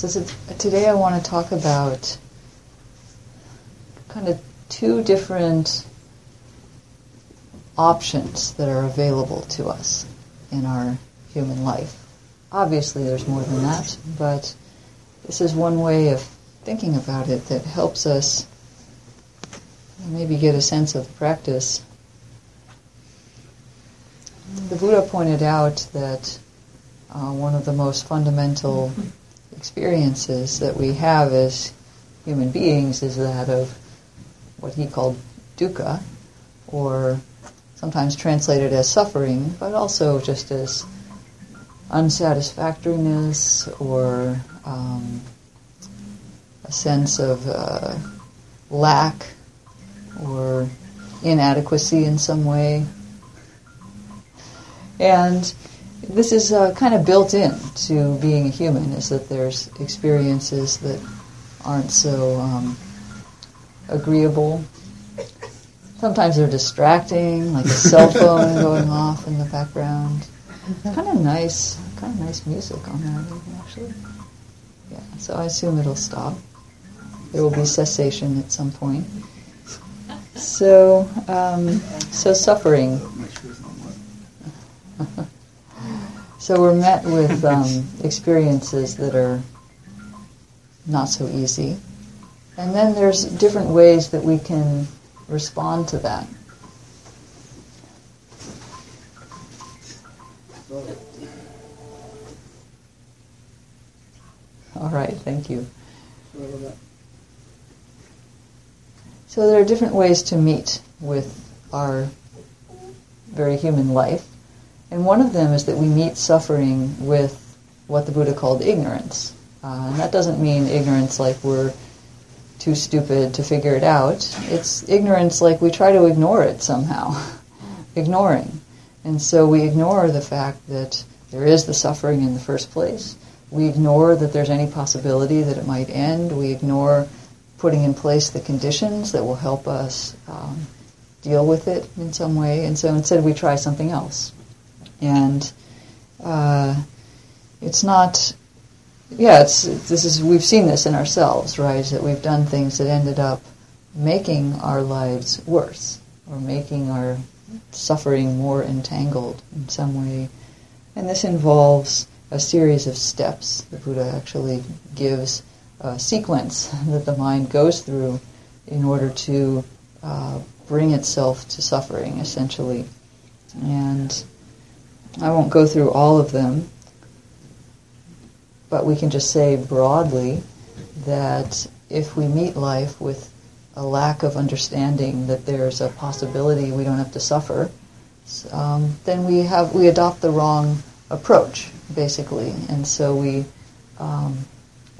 So today I want to talk about kind of two different options that are available to us in our human life. Obviously there's more than that, but this is one way of thinking about it that helps us maybe get a sense of practice. The Buddha pointed out that one of the most fundamental experiences that we have as human beings is that of what he called dukkha, or sometimes translated as suffering, but also just as unsatisfactoriness or a sense of lack or inadequacy in some way. And this is kind of built in to being a human, is that there's experiences that aren't so agreeable. Sometimes they're distracting, like a cell phone going off in the background. Kind of nice music on that even, actually. Yeah, so I assume it'll stop. There will be cessation at some point. So suffering. So we're met with experiences that are not so easy. And then there's different ways that we can respond to that. All right, thank you. So there are different ways to meet with our very human life. And one of them is that we meet suffering with what the Buddha called ignorance. And that doesn't mean ignorance like we're too stupid to figure it out. It's ignorance like we try to ignore it somehow. Ignoring. And so we ignore the fact that there is the suffering in the first place. We ignore that there's any possibility that it might end. We ignore putting in place the conditions that will help us deal with it in some way. And so instead we try something else. And it's not, yeah, we've seen this in ourselves, right? That we've done things that ended up making our lives worse, or making our suffering more entangled in some way. And this involves a series of steps. The Buddha actually gives a sequence that the mind goes through in order to bring itself to suffering, essentially. And I won't go through all of them, but we can just say broadly that if we meet life with a lack of understanding that there's a possibility we don't have to suffer, then we adopt the wrong approach, basically. And so we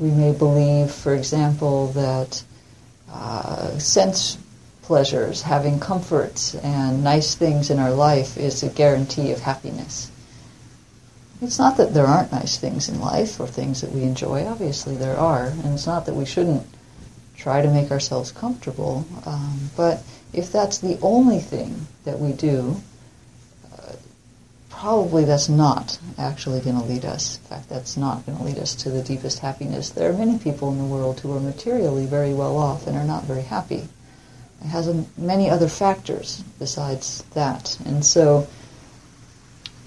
may believe, for example, that sense pleasures, having comforts and nice things in our life is a guarantee of happiness. It's not that there aren't nice things in life or things that we enjoy. Obviously there are. And it's not that we shouldn't try to make ourselves comfortable. But if that's the only thing that we do, probably that's not actually going to lead us. In fact, that's not going to lead us to the deepest happiness. There are many people in the world who are materially very well off and are not very happy. It has many other factors besides that. And so,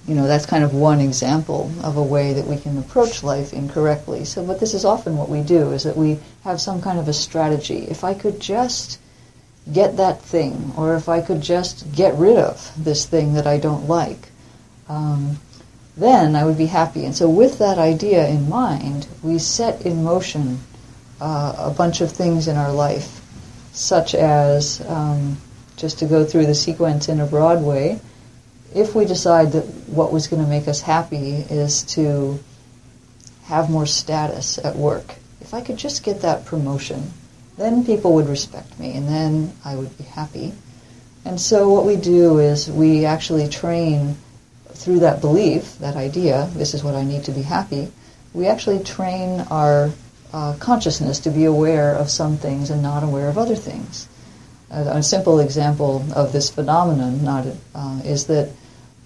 that's kind of one example of a way that we can approach life incorrectly. So, but this is often what we do, is that we have some kind of a strategy. If I could just get that thing, or if I could just get rid of this thing that I don't like, then I would be happy. And so with that idea in mind, we set in motion a bunch of things in our life, such as, just to go through the sequence in a broad way, if we decide that what was going to make us happy is to have more status at work. If I could just get that promotion, then people would respect me, and then I would be happy. And so what we do is we actually train through that belief, that idea, this is what I need to be happy, we actually train our consciousness to be aware of some things and not aware of other things. A simple example of this phenomenon is that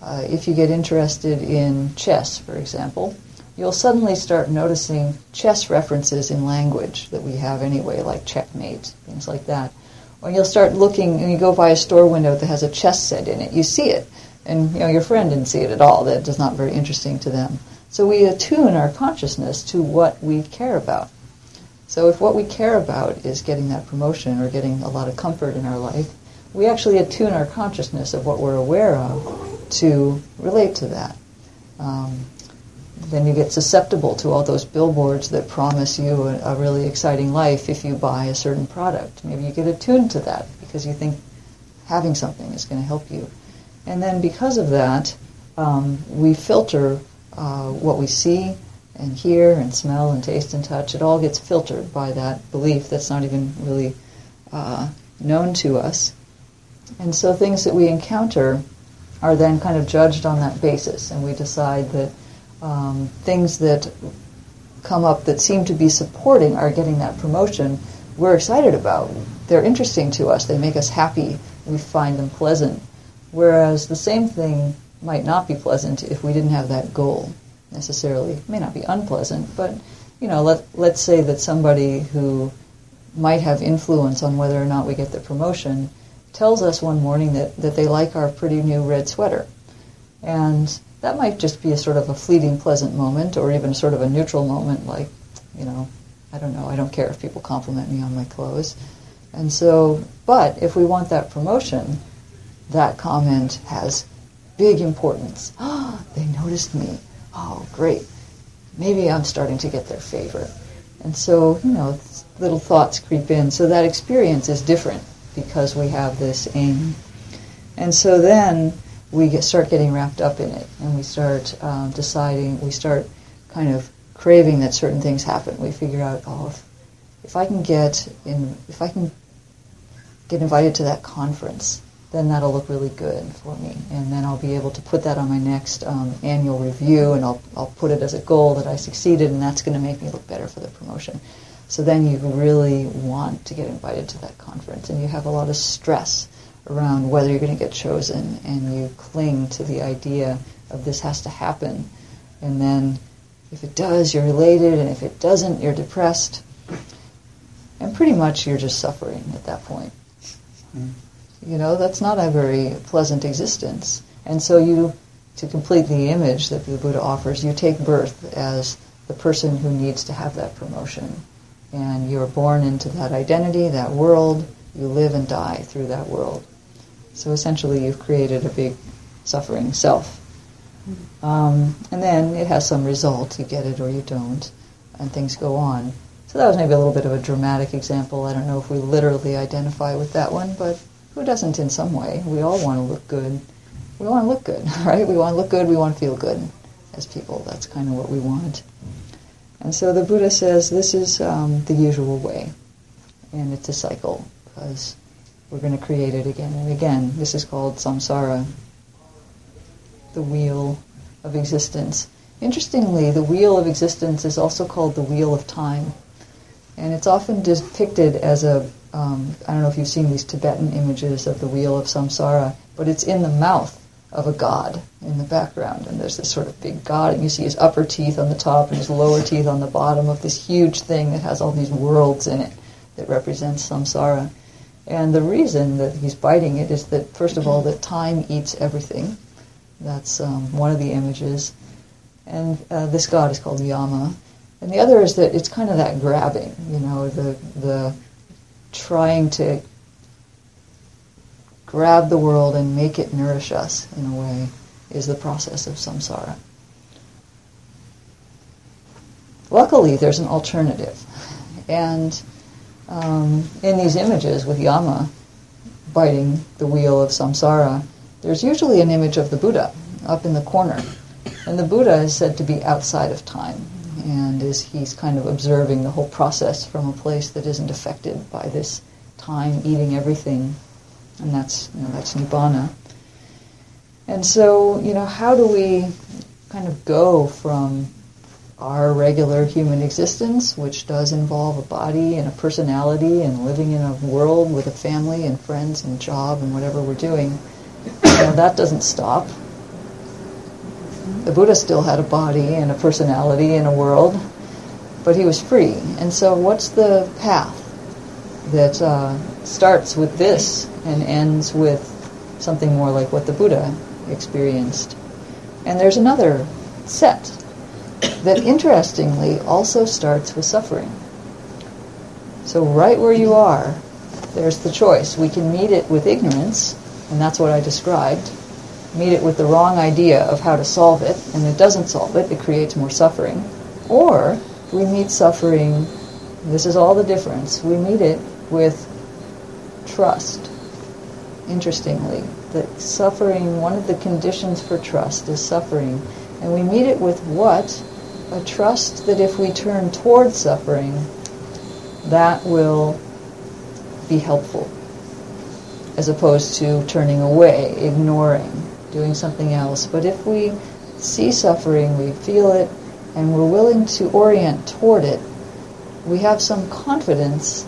if you get interested in chess, for example, you'll suddenly start noticing chess references in language that we have anyway, like checkmate, things like that. Or you'll start looking, and you go by a store window that has a chess set in it. You see it, and you know your friend didn't see it at all. That is not very interesting to them. So we attune our consciousness to what we care about. So if what we care about is getting that promotion or getting a lot of comfort in our life, we actually attune our consciousness of what we're aware of to relate to that. Then you get susceptible to all those billboards that promise you a really exciting life if you buy a certain product. Maybe you get attuned to that because you think having something is going to help you. And then because of that, we filter what we see and hear and smell and taste and touch. It all gets filtered by that belief that's not even really known to us. And so things that we encounter are then kind of judged on that basis, and we decide that things that come up that seem to be supporting our getting that promotion, we're excited about. They're interesting to us. They make us happy. We find them pleasant. Whereas the same thing might not be pleasant if we didn't have that goal necessarily. It may not be unpleasant, but you know, let's say that somebody who might have influence on whether or not we get the promotion tells us one morning that they like our pretty new red sweater. And that might just be a sort of a fleeting pleasant moment, or even sort of a neutral moment like, you know, I don't care if people compliment me on my clothes. And so, but if we want that promotion, that comment has big importance. Oh, they noticed me. Oh, great. Maybe I'm starting to get their favor. And so, you know, little thoughts creep in. So that experience is different because we have this aim. And so then we start getting wrapped up in it, and we start deciding, we start kind of craving that certain things happen. We figure out, oh, if I can get in, if I can get invited to that conference, then that'll look really good for me, and then I'll be able to put that on my next annual review, and I'll put it as a goal that I succeeded, and that's going to make me look better for the promotion. So then you really want to get invited to that conference, and you have a lot of stress around whether you're going to get chosen, and you cling to the idea of this has to happen. And then if it does, you're elated, and if it doesn't, you're depressed. And pretty much you're just suffering at that point. Mm. You know, that's not a very pleasant existence. And so you, to complete the image that the Buddha offers, you take birth as the person who needs to have that promotion. And you're born into that identity, that world. You live and die through that world. So essentially you've created a big suffering self. And then it has some result. You get it or you don't, and things go on. So that was maybe a little bit of a dramatic example. I don't know if we literally identify with that one, but who doesn't in some way? We all want to look good. We want to look good, right? We want to look good, we want to feel good as people. That's kind of what we want. And so the Buddha says this is the usual way, and it's a cycle, because we're going to create it again and again. This is called samsara, the wheel of existence. Interestingly, the wheel of existence is also called the wheel of time. And it's often depicted as a, I don't know if you've seen these Tibetan images of the wheel of samsara, but it's in the mouth of a god in the background. And there's this sort of big god, and you see his upper teeth on the top and his lower teeth on the bottom of this huge thing that has all these worlds in it that represents samsara. And the reason that he's biting it is that, first of all, that time eats everything. That's one of the images. And this god is called Yama. And the other is that it's kind of that grabbing, you know, the trying to grab the world and make it nourish us, in a way, is the process of samsara. Luckily, there's an alternative. And in these images with Yama biting the wheel of samsara, there's usually an image of the Buddha up in the corner. And the Buddha is said to be outside of time, and he's kind of observing the whole process from a place that isn't affected by this time eating everything. And that's, you know, that's Nibbana. And so, you know, how do we kind of go from our regular human existence, which does involve a body and a personality and living in a world with a family and friends and job and whatever we're doing, you know, that doesn't stop. The Buddha still had a body and a personality and a world, but he was free. And so what's the path that starts with this and ends with something more like what the Buddha experienced? And there's another set that interestingly also starts with suffering. So right where you are, there's the choice. We can meet it with ignorance, and that's what I described, meet it with the wrong idea of how to solve it, and it doesn't solve it, it creates more suffering. Or we meet suffering, this is all the difference, we meet it with trust. Interestingly, that suffering, one of the conditions for trust is suffering, and we meet it with what? A trust that if we turn towards suffering, that will be helpful, as opposed to turning away, ignoring, doing something else. But if we see suffering, we feel it, and we're willing to orient toward it, we have some confidence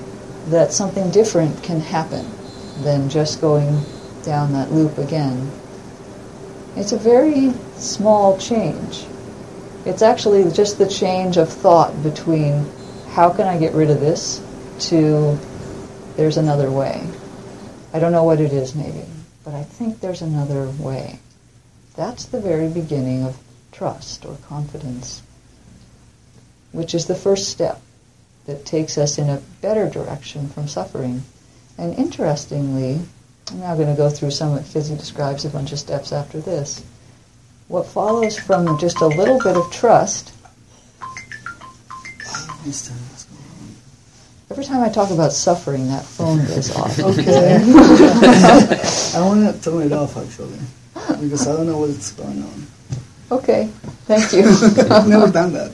that something different can happen than just going down that loop again. It's a very small change. It's actually just the change of thought between how can I get rid of this to there's another way. I don't know what it is maybe, but I think there's another way. That's the very beginning of trust or confidence, which is the first step that takes us in a better direction from suffering. And interestingly, I'm now going to go through some, because he describes a bunch of steps after this. What follows from just a little bit of trust... Every time I talk about suffering, that phone goes off. Okay. I want to turn it off, actually, because I don't know what's going on. Okay, thank you. I've never done that.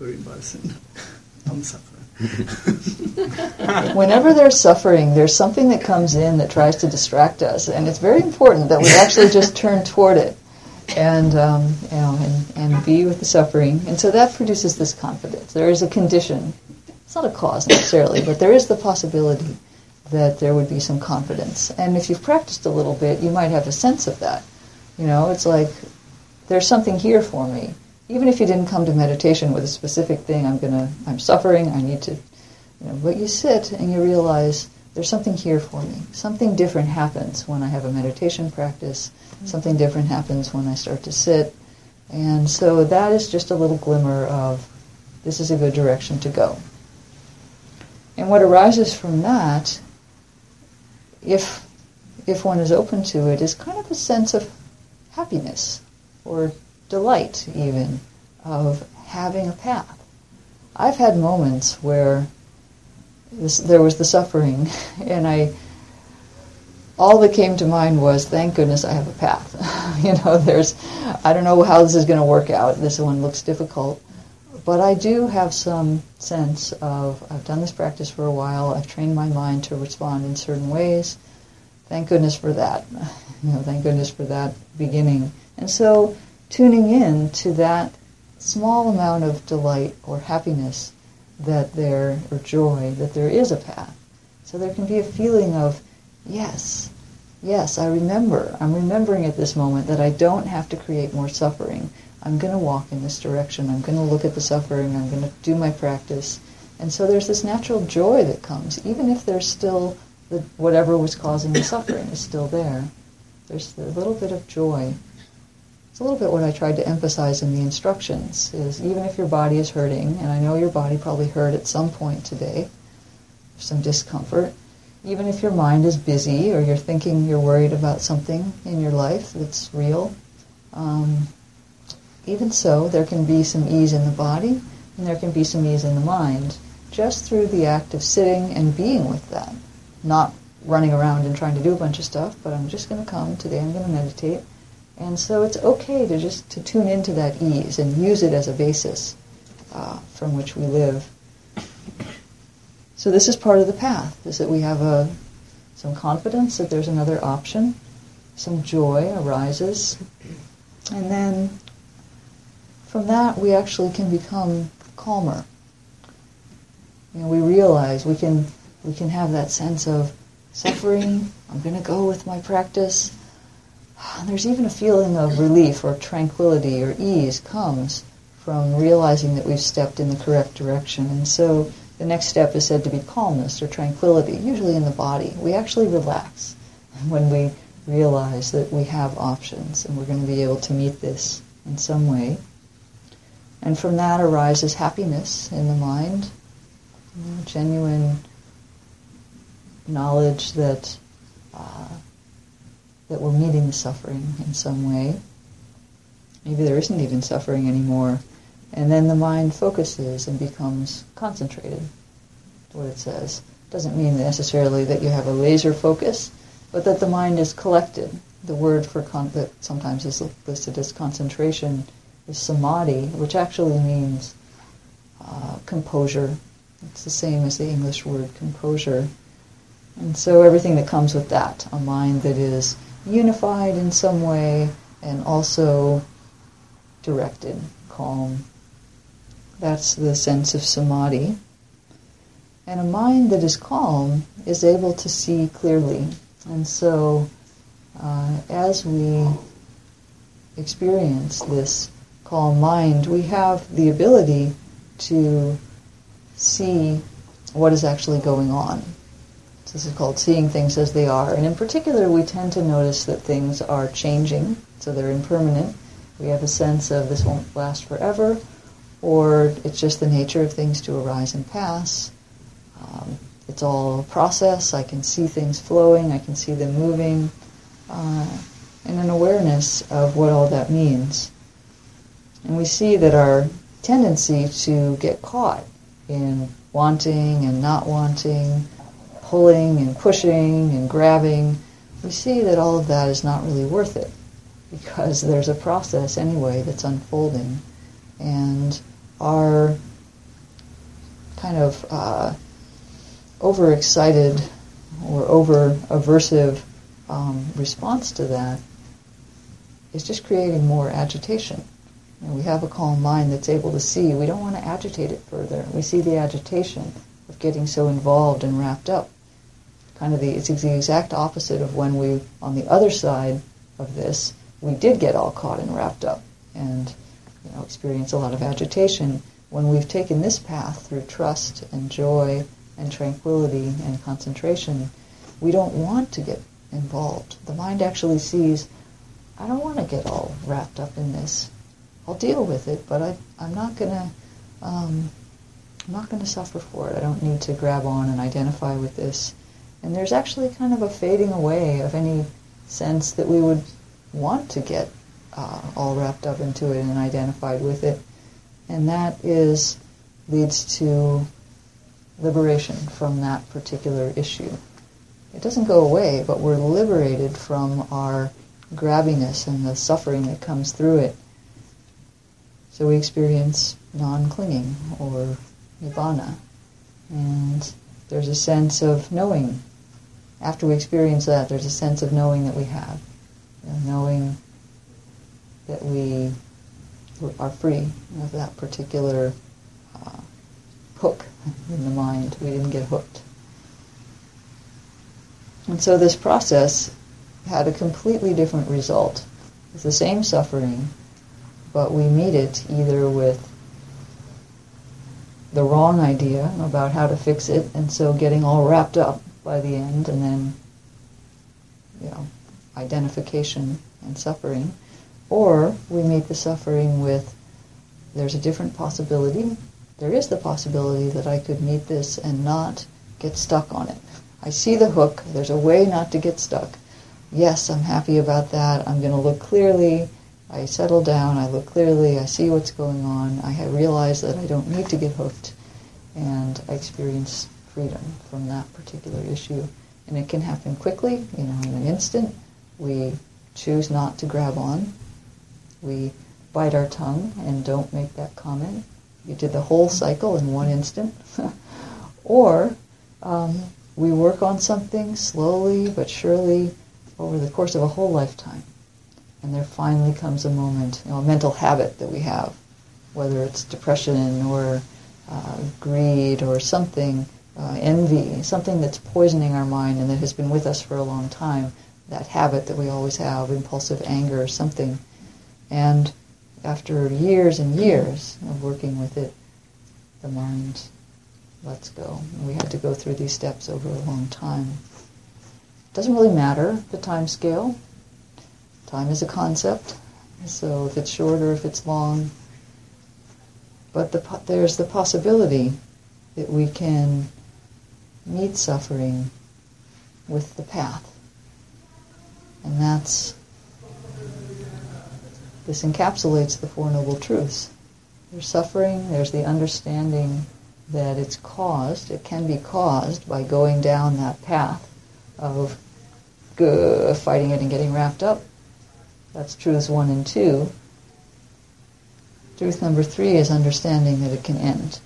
Very embarrassing. I'm suffering. Whenever there's suffering, there's something that comes in that tries to distract us, and it's very important that we actually just turn toward it and be with the suffering. And so that produces this confidence. There is a condition. It's not a cause necessarily, but there is the possibility that there would be some confidence. And if you've practiced a little bit, you might have a sense of that. You know, it's like, there's something here for me. Even if you didn't come to meditation with a specific thing, I'm suffering, I need to, but you sit and you realize there's something here for me. Something different happens when I have a meditation practice. Mm-hmm. Something different happens when I start to sit. And so that is just a little glimmer of this is a good direction to go. And what arises from that, if one is open to it, is kind of a sense of happiness or delight, even, of having a path. I've had moments where there was the suffering, and all that came to mind was, thank goodness I have a path. I don't know how this is going to work out. This one looks difficult. But I do have some sense of, I've done this practice for a while, I've trained my mind to respond in certain ways. Thank goodness for that. Thank goodness for that beginning. And so, tuning in to that small amount of delight or happiness or joy that there is a path. So there can be a feeling of, yes, I'm remembering at this moment that I don't have to create more suffering. I'm going to walk in this direction. I'm going to look at the suffering. I'm going to do my practice. And so there's this natural joy that comes, even if there's still whatever was causing the suffering is still there. There's a little bit of joy. It's a little bit what I tried to emphasize in the instructions, is even if your body is hurting, and I know your body probably hurt at some point today, some discomfort, even if your mind is busy or you're thinking you're worried about something in your life that's real, even so, there can be some ease in the body and there can be some ease in the mind just through the act of sitting and being with that. Not running around and trying to do a bunch of stuff, but I'm just going to come today, I'm going to meditate. And so it's okay to just to tune into that ease and use it as a basis from which we live. So this is part of the path, is that we have some confidence that there's another option, some joy arises, and then from that we actually can become calmer. We realize we can have that sense of suffering, I'm going to go with my practice, There's even a feeling of relief or tranquility or ease comes from realizing that we've stepped in the correct direction. And so the next step is said to be calmness or tranquility, usually in the body. We actually relax when we realize that we have options and we're going to be able to meet this in some way. And from that arises happiness in the mind, genuine knowledge that that we're meeting the suffering in some way. Maybe there isn't even suffering anymore. And then the mind focuses and becomes concentrated, is what it says. Doesn't mean necessarily that you have a laser focus, but that the mind is collected. The word for that sometimes is listed as concentration is samadhi, which actually means composure. It's the same as the English word composure. And so everything that comes with that, a mind that is unified in some way and also directed, calm. That's the sense of samadhi. And a mind that is calm is able to see clearly. And so as we experience this calm mind, we have the ability to see what is actually going on. This is called seeing things as they are. And in particular, we tend to notice that things are changing, so they're impermanent. We have a sense of this won't last forever, or it's just the nature of things to arise and pass. It's all a process. I can see things flowing. I can see them moving. And an awareness of what all that means. And we see that our tendency to get caught in wanting and not wanting, pulling and pushing and grabbing, we see that all of that is not really worth it because there's a process anyway that's unfolding. And our kind of overexcited or over-aversive response to that is just creating more agitation. And we have a calm mind that's able to see. We don't want to agitate it further. We see the agitation of getting so involved and wrapped up. It's the exact opposite of when we, on the other side of this, we did get all caught and wrapped up and experience a lot of agitation. When we've taken this path through trust and joy and tranquility and concentration, we don't want to get involved. The mind actually sees, I don't want to get all wrapped up in this. I'll deal with it, but I'm not going to suffer for it. I don't need to grab on and identify with this. And there's actually kind of a fading away of any sense that we would want to get all wrapped up into it and identified with it. And that leads to liberation from that particular issue. It doesn't go away, but we're liberated from our grabbiness and the suffering that comes through it. So we experience non-clinging or Nibbana. And there's a sense of knowing. After we experience that, there's a sense of knowing that we have. Knowing that we are free of that particular hook in the mind. We didn't get hooked. And so this process had a completely different result. It's the same suffering, but we meet it either with the wrong idea about how to fix it, and so getting all wrapped up by the end, and then identification and suffering, or we meet the suffering with there's a different possibility. There is the possibility that I could meet this and not get stuck on it. I see the hook. There's a way not to get stuck. Yes, I'm happy about that. I'm going to look clearly. I settle down, I look clearly, I see what's going on, I realize that I don't need to get hooked, and I experience freedom from that particular issue. And it can happen quickly, in an instant. We choose not to grab on. We bite our tongue and don't make that comment. You did the whole cycle in one instant. Or we work on something slowly but surely over the course of a whole lifetime. And there finally comes a moment, a mental habit that we have, whether it's depression or greed or something, envy, something that's poisoning our mind and that has been with us for a long time. that habit that we always have, impulsive anger or something. And after years and years of working with it, the mind lets go. And we had to go through these steps over a long time. It doesn't really matter, the time scale. Time is a concept, so if it's short or if it's long. But there's the possibility that we can meet suffering with the path. And this encapsulates the Four Noble Truths. There's suffering, there's the understanding that it's caused, it can be caused by going down that path of fighting it and getting wrapped up. That's truths 1 and 2. Truth number 3 is understanding that it can end.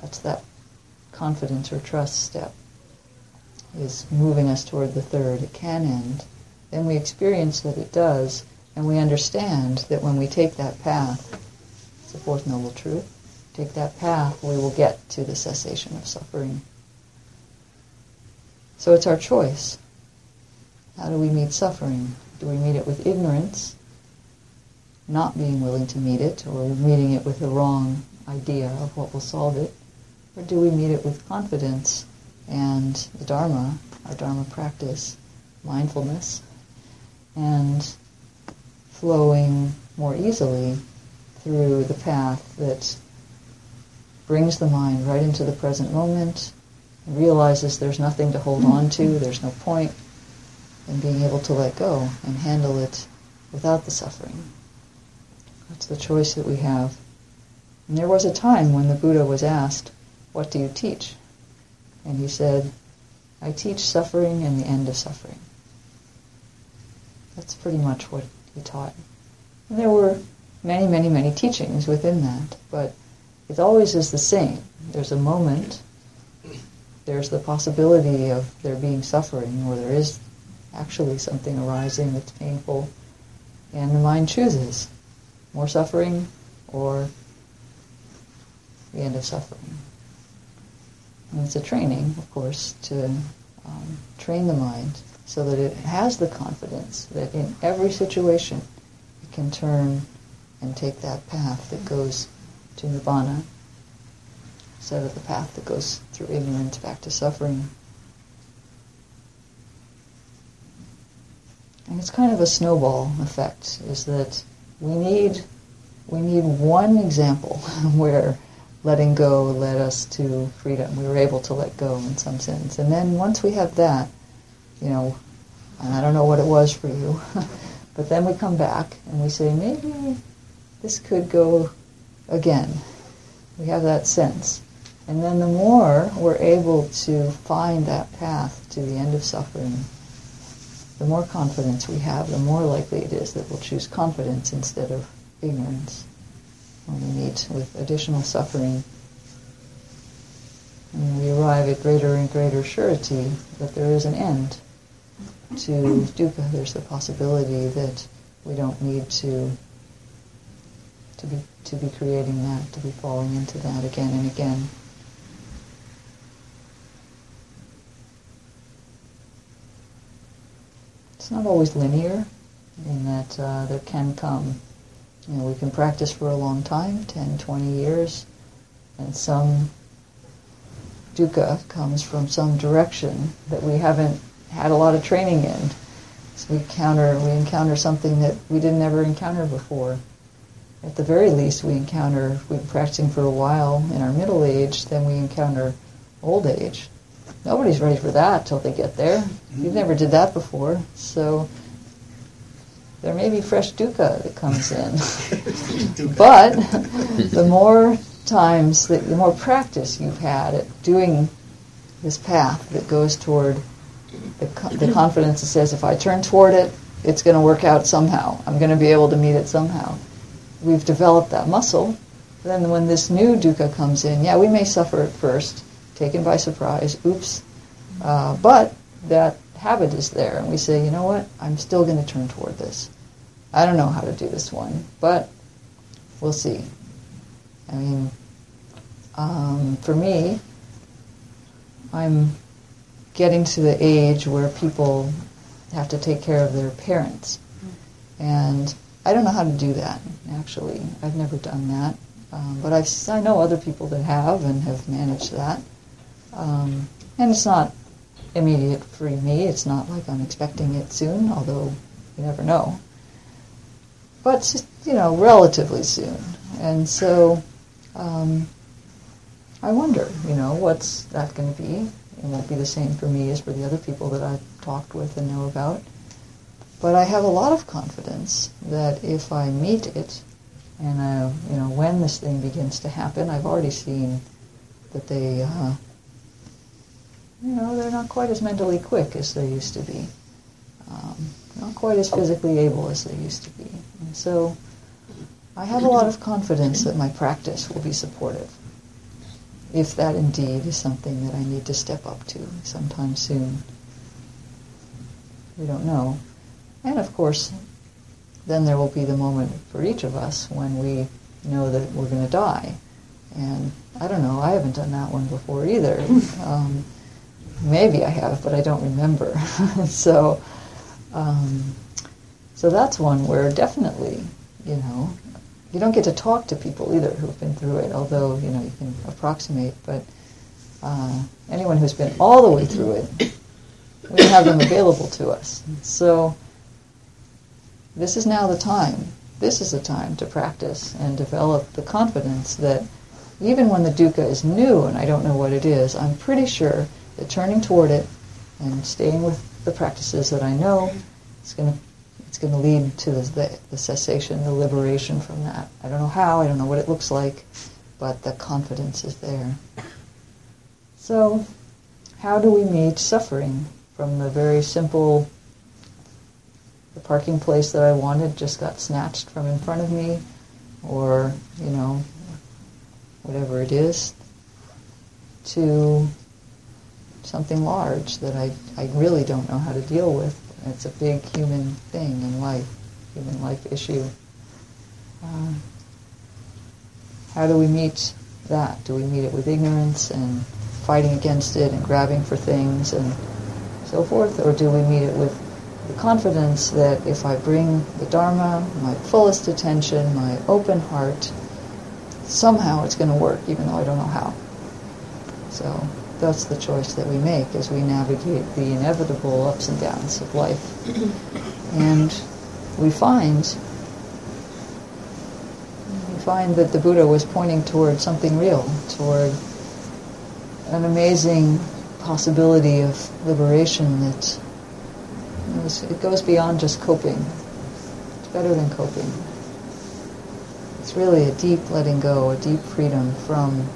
That's that confidence or trust step, is moving us toward the third. It can end. Then we experience that it does, and we understand that when we take that path, it's the Fourth Noble Truth, take that path, we will get to the cessation of suffering. So it's our choice. How do we meet suffering? Do we meet it with ignorance, not being willing to meet it, or meeting it with the wrong idea of what will solve it? Or do we meet it with confidence and the Dharma, our Dharma practice, mindfulness, and flowing more easily through the path that brings the mind right into the present moment, and realizes there's nothing to hold on to, there's no point, and being able to let go and handle it without the suffering. That's the choice that we have. And there was a time when the Buddha was asked, "What do you teach?" And he said, "I teach suffering and the end of suffering." That's pretty much what he taught. And there were many, many, many teachings within that, but it always is the same. There's a moment, there's the possibility of there being suffering, or there is actually something arising that's painful, and the mind chooses more suffering or the end of suffering. And it's a training, of course, to train the mind so that it has the confidence that in every situation it can turn and take that path that goes to Nibbana instead of the path that goes through ignorance back to suffering. And it's kind of a snowball effect, is that we need one example where letting go led us to freedom. We were able to let go in some sense. And then once we have that, and I don't know what it was for you, but then we come back and we say, maybe this could go again. We have that sense. And then the more we're able to find that path to the end of suffering, the more confidence we have, the more likely it is that we'll choose confidence instead of ignorance when we meet with additional suffering. And we arrive at greater and greater surety that there is an end to dukkha. There's the possibility that we don't need to be creating that, to be falling into that again and again. It's not always linear, in that there can come, we can practice for a long time, 10, 20 years, and some dukkha comes from some direction that we haven't had a lot of training in. So we encounter something that we didn't ever encounter before. At the very least, if we've been practicing for a while in our middle age, then we encounter old age. Nobody's ready for that till they get there. You've never did that before, so there may be fresh dukkha that comes in. But the more practice you've had at doing this path that goes toward the confidence that says, if I turn toward it, it's going to work out somehow. I'm going to be able to meet it somehow. We've developed that muscle. Then when this new dukkha comes in, we may suffer at first, taken by surprise, but that habit is there, and we say, you know what, I'm still going to turn toward this. I don't know how to do this one, but we'll see. For me, I'm getting to the age where people have to take care of their parents. And I don't know how to do that, actually. I've never done that. But I know other people that have and have managed that. And it's not immediate for me. It's not like I'm expecting it soon, although you never know. But, you know, relatively soon. And so I wonder, you know, what's that going to be? It won't be the same for me as for the other people that I've talked with and know about. But I have a lot of confidence that if I meet it, and I, you know, when this thing begins to happen, I've already seen that they, you know, they're not quite as mentally quick as they used to be, not quite as physically able as they used to be. And so I have a lot of confidence that my practice will be supportive, if that indeed is something that I need to step up to sometime soon. We don't know. And of course, then there will be the moment for each of us when we know that we're going to die. And I don't know, I haven't done that one before either. Maybe I have, but I don't remember. So that's one where definitely, you know, you don't get to talk to people either who've been through it, although, you know, you can approximate. But anyone who's been all the way through it, we have them available to us. So this is now the time. This is the time to practice and develop the confidence that even when the dukkha is new and I don't know what it is, I'm pretty sure that turning toward it and staying with the practices that I know, it's going to lead to the cessation, the liberation from that. I don't know how, I don't know what it looks like, but the confidence is there. So how do we meet suffering from the very simple... The parking place that I wanted just got snatched from in front of me, or, you know, whatever it is, to something large that I really don't know how to deal with. It's a big human thing in life, human life issue. How do we meet that? Do we meet it with ignorance and fighting against it and grabbing for things and so forth, or do we meet it with the confidence that if I bring the Dharma, my fullest attention, my open heart, somehow it's going to work, even though I don't know how. So that's the choice that we make as we navigate the inevitable ups and downs of life. And we find that the Buddha was pointing toward something real, toward an amazing possibility of liberation that it goes beyond just coping. It's better than coping. It's really a deep letting go, a deep freedom from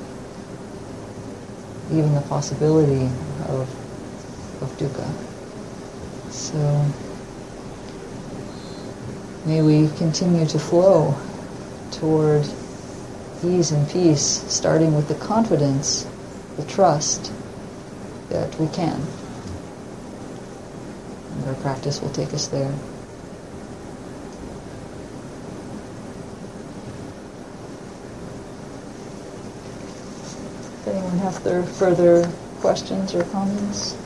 even the possibility of dukkha. So may we continue to flow toward ease and peace, starting with the confidence, the trust that we can. Our practice will take us there. Does anyone have their further questions or comments?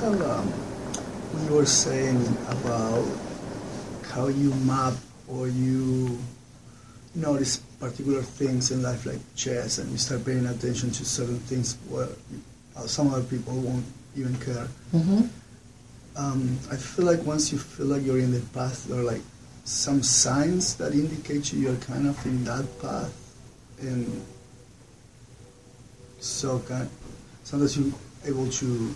Hello. You were saying about how you map or you notice particular things in life like chess, and you start paying attention to certain things where some other people won't even care. Mm-hmm. I feel like once you feel like you're in the path, there are like some signs that indicate you're kind of in that path, and so kind of, sometimes you're able to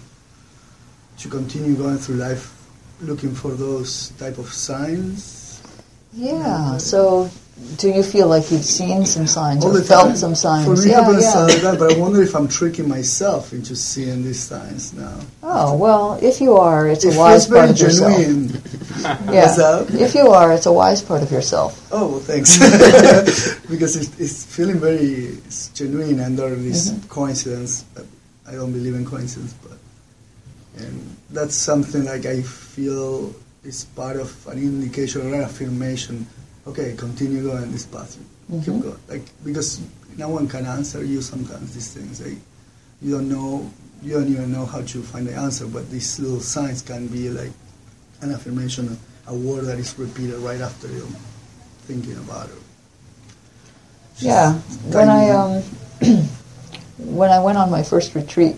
continue going through life looking for those type of signs. Yeah, so... Do you feel like you've seen some signs or felt some signs? For me, that, but I wonder if I'm tricking myself into seeing these signs now. Oh, well, if you are, it's a wise part of yourself. Yeah. If you are, it's a wise part of yourself. Oh, well, thanks. Because it's feeling very genuine, and there is coincidence. I don't believe in coincidence, but and that's something like I feel is part of an indication or an affirmation. Okay, continue going this path. Keep going. Like, because no one can answer you sometimes these things. Like, you don't even know how to find the answer, but these little signs can be like an affirmation, a word that is repeated right after you're thinking about it. Just when I went on my first retreat,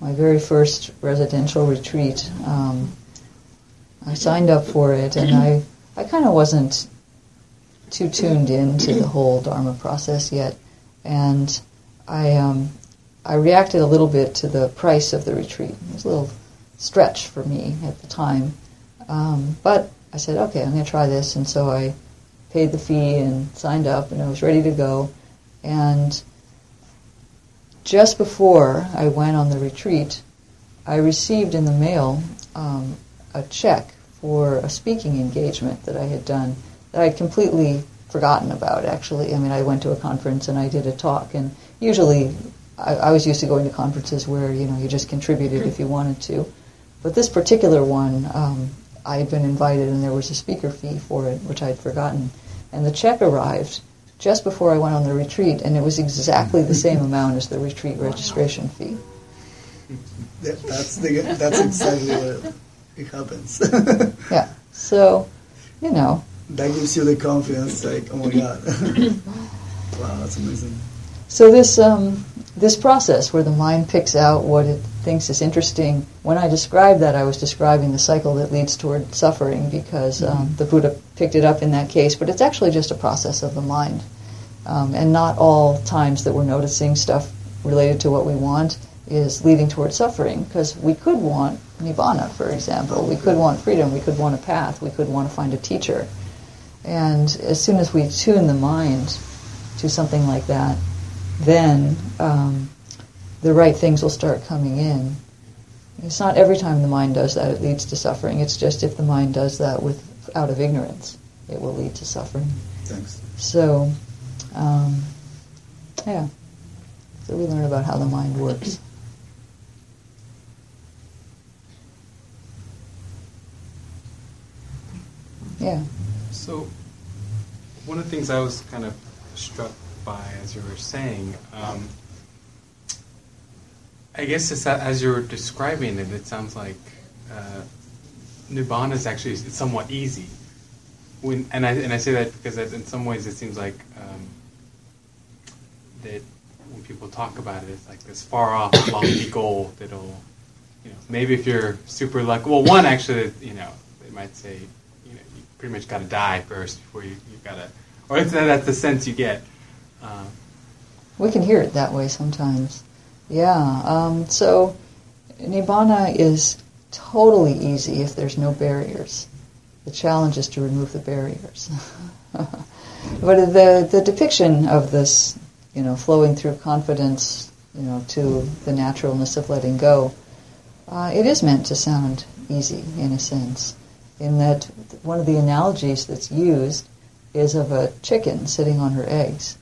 my very first residential retreat, I signed up for it, and I kind of wasn't too tuned in to the whole Dharma process yet, and I reacted a little bit to the price of the retreat. It was a little stretch for me at the time, but I said, okay, I'm going to try this, and so I paid the fee and signed up, and I was ready to go, and just before I went on the retreat, I received in the mail a check for a speaking engagement that I had done that I had completely forgotten about, actually. I mean, I went to a conference and I did a talk, and usually I was used to going to conferences where, you know, you just contributed if you wanted to. But this particular one, I had been invited and there was a speaker fee for it, which I had forgotten. And the check arrived just before I went on the retreat, and it was exactly the same amount as the retreat registration fee. That's exactly what it happens. Yeah, so, you know. That gives you the confidence, like, oh my God. Wow, that's amazing. So this process where the mind picks out what it thinks is interesting, when I described that, I was describing the cycle that leads toward suffering, because the Buddha picked it up in that case, but it's actually just a process of the mind. And not all times that we're noticing stuff related to what we want is leading toward suffering, because we could want Nibbana, for example. We could want freedom. We could want a path. We could want to find a teacher. And as soon as we tune the mind to something like that, then the right things will start coming in. It's not every time the mind does that it leads to suffering. It's just if the mind does that out of ignorance, it will lead to suffering. Thanks. So, So we learn about how the mind works. Yeah. So, one of the things I was kind of struck by as you were saying, I guess it's that as you were describing it, it sounds like Nibbana is actually somewhat easy. And I say that because in some ways it seems like that when people talk about it, it's like this far off, lofty goal that'll, you know, maybe if you're super lucky. Well, one actually, you know, they might say, pretty much got to die first before you've got to, or that's the sense you get. We can hear it that way sometimes. Yeah, so Nibbana is totally easy if there's no barriers. The challenge is to remove the barriers. But the depiction of this, you know, flowing through confidence, you know, to the naturalness of letting go, it is meant to sound easy in a sense. In that one of the analogies that's used is of a chicken sitting on her eggs.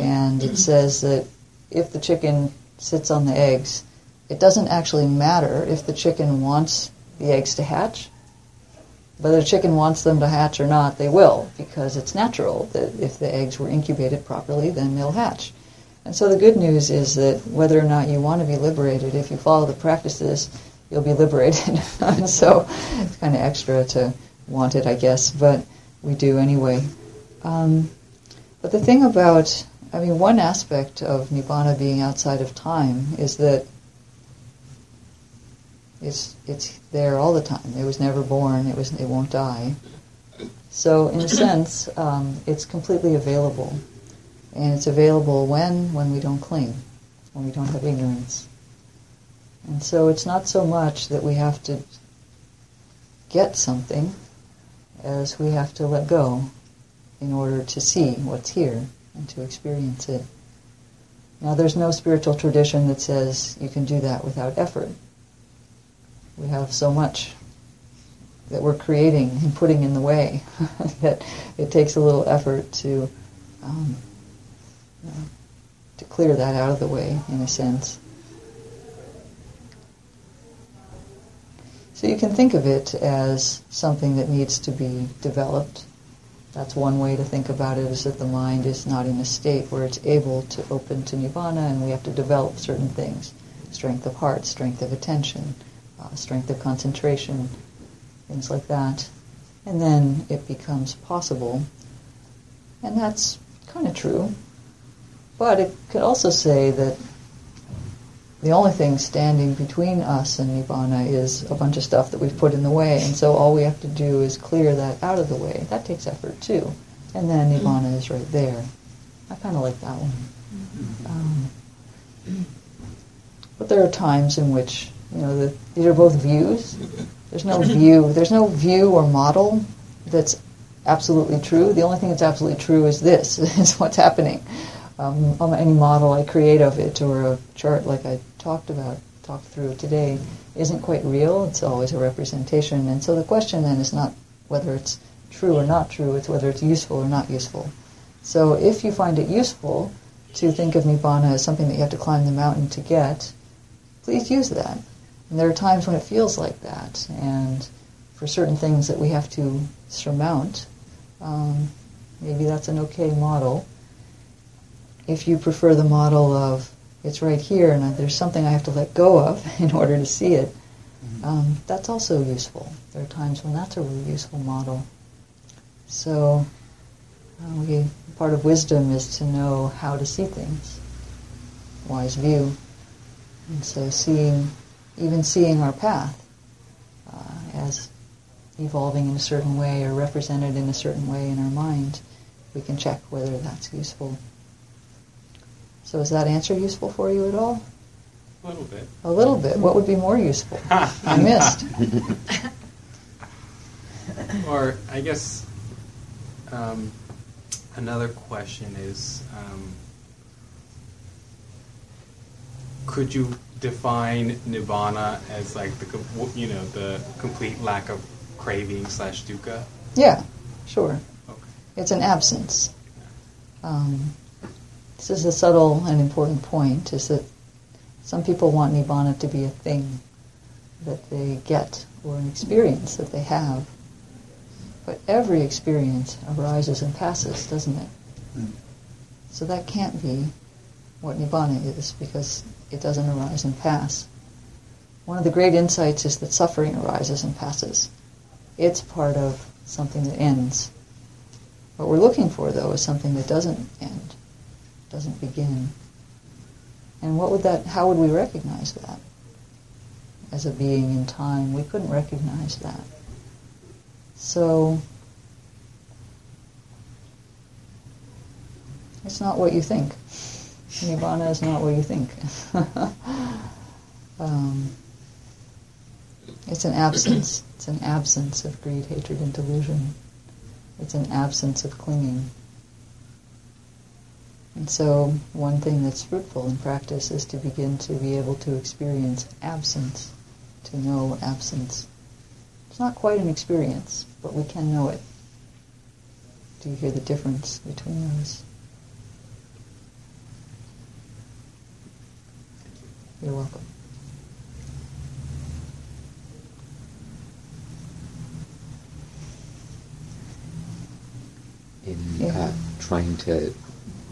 And it says that if the chicken sits on the eggs, it doesn't actually matter if the chicken wants the eggs to hatch. Whether the chicken wants them to hatch or not, they will, because it's natural that if the eggs were incubated properly, then they'll hatch. And so the good news is that whether or not you want to be liberated, if you follow the practices, you'll be liberated. And so it's kind of extra to want it, I guess, but we do anyway. But the thing about, I mean, one aspect of Nibbana being outside of time is that it's there all the time. It was never born. It won't die. So in a sense, it's completely available. And it's available when we don't cling, when we don't have ignorance. And so it's not so much that we have to get something as we have to let go in order to see what's here and to experience it. Now, there's no spiritual tradition that says you can do that without effort. We have so much that we're creating and putting in the way that it takes a little effort to clear that out of the way, in a sense. So you can think of it as something that needs to be developed That's one way to think about it, is that the mind is not in a state where it's able to open to Nibbana, and we have to develop certain things. Strength of heart, strength of attention, strength of concentration, things like that. And then it becomes possible. And that's kind of true. But it could also say that the only thing standing between us and Nibbana is a bunch of stuff that we've put in the way, and so all we have to do is clear that out of the way. That takes effort too. And then Nibbana is right there. I kind of like that one. But there are times in which, you know, these are both views. There's no view or model that's absolutely true. The only thing that's absolutely true is this, is what's happening. Any model I create of it, or a chart like I talked through today, isn't quite real. It's always a representation. And so the question then is not whether it's true or not true, it's whether it's useful or not useful. So if you find it useful to think of Nibbana as something that you have to climb the mountain to get, please use that. And there are times when it feels like that. And for certain things that we have to surmount, maybe that's an okay model. If you prefer the model of it's right here and there's something I have to let go of in order to see it, that's also useful. There are times when that's a really useful model. So part of wisdom is to know how to see things, wise view. And so seeing our path as evolving in a certain way or represented in a certain way in our mind, we can check whether that's useful. So is that answer useful for you at all? A little bit. A little bit. What would be more useful? I missed. Or I guess another question is, could you define Nibbana as like the complete lack of craving / dukkha? Yeah, sure. Okay. It's an absence. This is a subtle and important point, is that some people want Nibbana to be a thing that they get, or an experience that they have. But every experience arises and passes, doesn't it? So that can't be what Nibbana is, because it doesn't arise and pass. One of the great insights is that suffering arises and passes. It's part of something that ends. What we're looking for, though, is something that doesn't end, doesn't begin. And how would we recognize that? As a being in time, we couldn't recognize that. So it's not what you think. Nibbana is not what you think. It's an absence. It's an absence of greed, hatred, and delusion. It's an absence of clinging. And so one thing that's fruitful in practice is to begin to be able to experience absence, to know absence. It's not quite an experience, but we can know it. Do you hear the difference between those? You're welcome. In trying to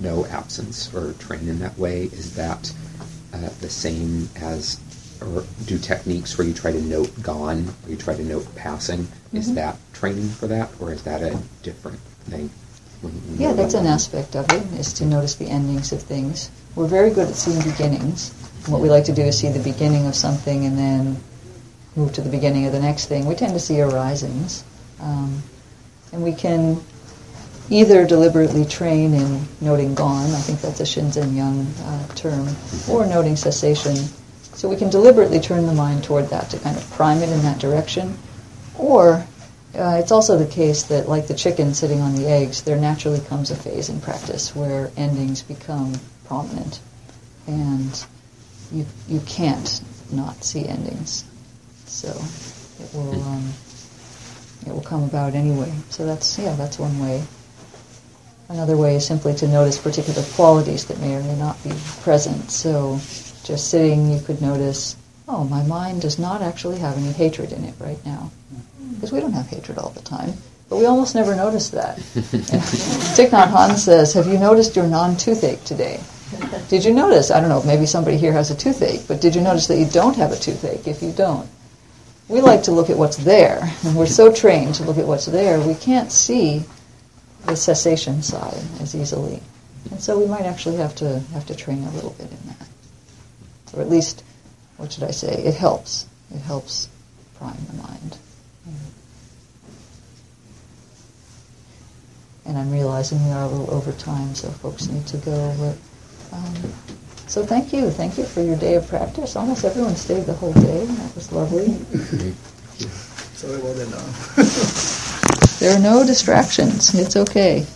no absence or train in that way, is that the same as, or do techniques where you try to note gone, or you try to note passing, is that training for that, or is that a different thing? Yeah, that's an aspect of it, is to notice the endings of things. We're very good at seeing beginnings. What we like to do is see the beginning of something and then move to the beginning of the next thing. We tend to see arisings, and we can either deliberately train in noting gone, I think that's a Shinzen Young term, or noting cessation. So we can deliberately turn the mind toward that to kind of prime it in that direction. Or it's also the case that, like the chicken sitting on the eggs, there naturally comes a phase in practice where endings become prominent. And you can't not see endings. So it will come about anyway. So that's one way. Another way is simply to notice particular qualities that may or may not be present. So just sitting, you could notice, oh, my mind does not actually have any hatred in it right now. Because we don't have hatred all the time. But we almost never notice that. Thich Nhat Hanh says, have you noticed your non-toothache today? Did you notice? I don't know, maybe somebody here has a toothache, but did you notice that you don't have a toothache if you don't? We like to look at what's there, and we're so trained to look at what's there, we can't see the cessation side as easily. And so we might actually have to train a little bit in that. Or at least, what should I say, it helps. It helps prime the mind. And I'm realizing we are a little over time, so folks need to go. But, so thank you. Thank you for your day of practice. Almost everyone stayed the whole day. That was lovely. So it wasn't enough. There are no distractions. It's okay.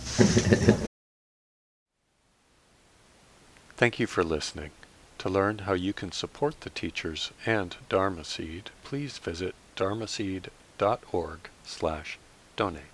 Thank you for listening. To learn how you can support the teachers and Dharma Seed, please visit dharmaseed.org/donate.